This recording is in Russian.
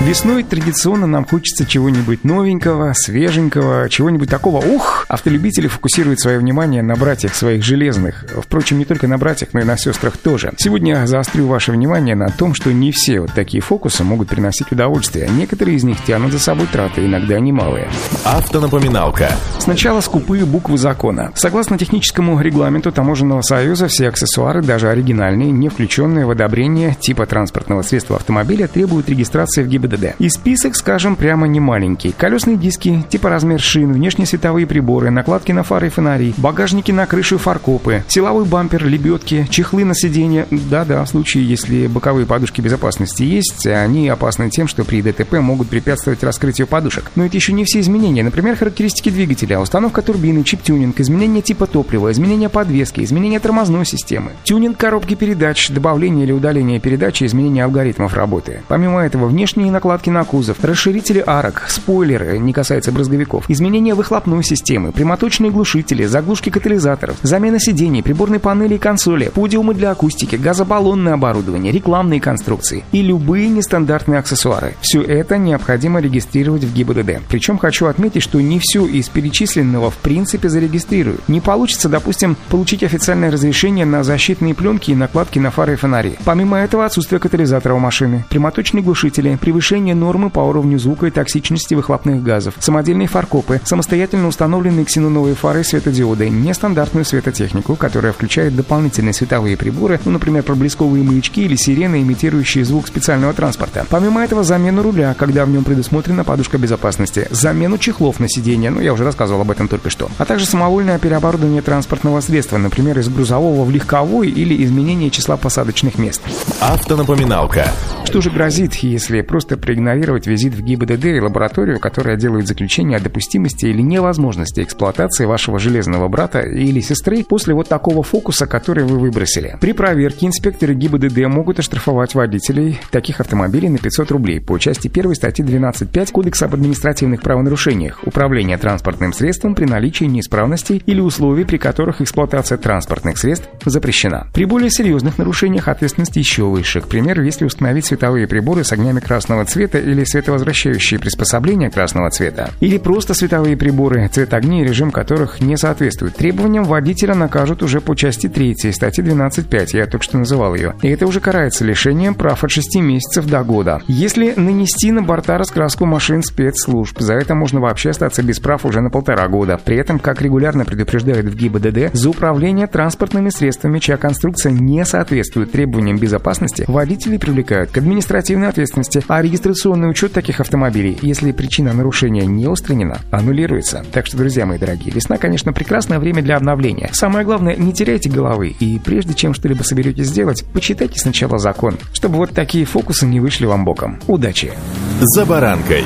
Весной традиционно нам хочется чего-нибудь новенького, свеженького, чего-нибудь такого. Автолюбители фокусируют свое внимание на братьях своих железных. Впрочем, не только на братьях, но и на сестрах тоже. Сегодня я заострю ваше внимание на том, что не все вот такие фокусы могут приносить удовольствие. Некоторые из них тянут за собой траты, иногда немалые. Автонапоминалка. Сначала скупые буквы закона. Согласно техническому регламенту Таможенного союза, все аксессуары, даже оригинальные, не включенные в одобрение типа транспортного средства автомобиля, требуют регистрации в ГИБДД. И список, скажем, прямо не маленький. Колесные диски, типа размер шин, внешние световые приборы, накладки на фары и фонари, багажники на крышу и фаркопы, силовой бампер, лебедки, чехлы на сиденье. Да-да, в случае, если боковые подушки безопасности есть, они опасны тем, что при ДТП могут препятствовать раскрытию подушек. Но это еще не все изменения. Например, характеристики двигателя, установка турбины, чип-тюнинг, изменение типа топлива, изменение подвески, изменение тормозной системы, тюнинг коробки передач, добавление или удаление передачи, изменение алгоритмов работы. Помимо этого, внешние накладки на кузов, расширители арок, спойлеры, не касается брызговиков, изменения выхлопной системы, прямоточные глушители, заглушки катализаторов, замена сидений, приборной панели и консоли, подиумы для акустики, газобаллонное оборудование, рекламные конструкции и любые нестандартные аксессуары. Все это необходимо регистрировать в ГИБДД. Причем хочу отметить, что не все из перечисленного в принципе зарегистрируют. Не получится, допустим, получить официальное разрешение на защитные пленки и накладки на фары и фонари. Помимо этого, отсутствие катализатора у машины, прямоточные глушители, превышение нормы по уровню звука и токсичности выхлопных газов, самодельные фаркопы, самостоятельно установленные ксеноновые фары и светодиоды, нестандартную светотехнику, которая включает дополнительные световые приборы, например, проблесковые маячки или сирены, имитирующие звук специального транспорта. Помимо этого, замену руля, когда в нем предусмотрена подушка безопасности, замену чехлов на сиденье, я уже рассказывал об этом только что, а также самовольное переоборудование транспортного средства, например, из грузового в легковой или изменение числа посадочных мест. Автонапоминалка. Что же грозит, если просто проигнорировать визит в ГИБДД и лабораторию, которая делает заключение о допустимости или невозможности эксплуатации вашего железного брата или сестры после вот такого фокуса, который вы выбросили. При проверке инспекторы ГИБДД могут оштрафовать водителей таких автомобилей на 500 рублей по части 1 статьи 12.5 Кодекса об административных правонарушениях «Управление транспортным средством при наличии неисправностей или условий, при которых эксплуатация транспортных средств запрещена». При более серьезных нарушениях ответственность еще выше. К примеру, если установить световые приборы с огнями красного цвета или световозвращающие приспособления красного цвета, или просто световые приборы, цвет огней, режим которых не соответствует требованиям, водителя накажут уже по части 3 статьи 12.5, я только что называл ее, и это уже карается лишением прав от 6 месяцев до года. Если нанести на борта раскраску машин спецслужб, за это можно вообще остаться без прав уже на 1,5 года. При этом, как регулярно предупреждают в ГИБДД, за управление транспортными средствами, чья конструкция не соответствует требованиям безопасности, водителей привлекают к административной ответственности, а регистрационный учет таких автомобилей, если причина нарушения не устранена, аннулируется. Так что, друзья мои дорогие, весна, конечно, прекрасное время для обновления. Самое главное, не теряйте головы, и прежде чем что-либо соберетесь сделать, почитайте сначала закон, чтобы вот такие фокусы не вышли вам боком. Удачи! За баранкой.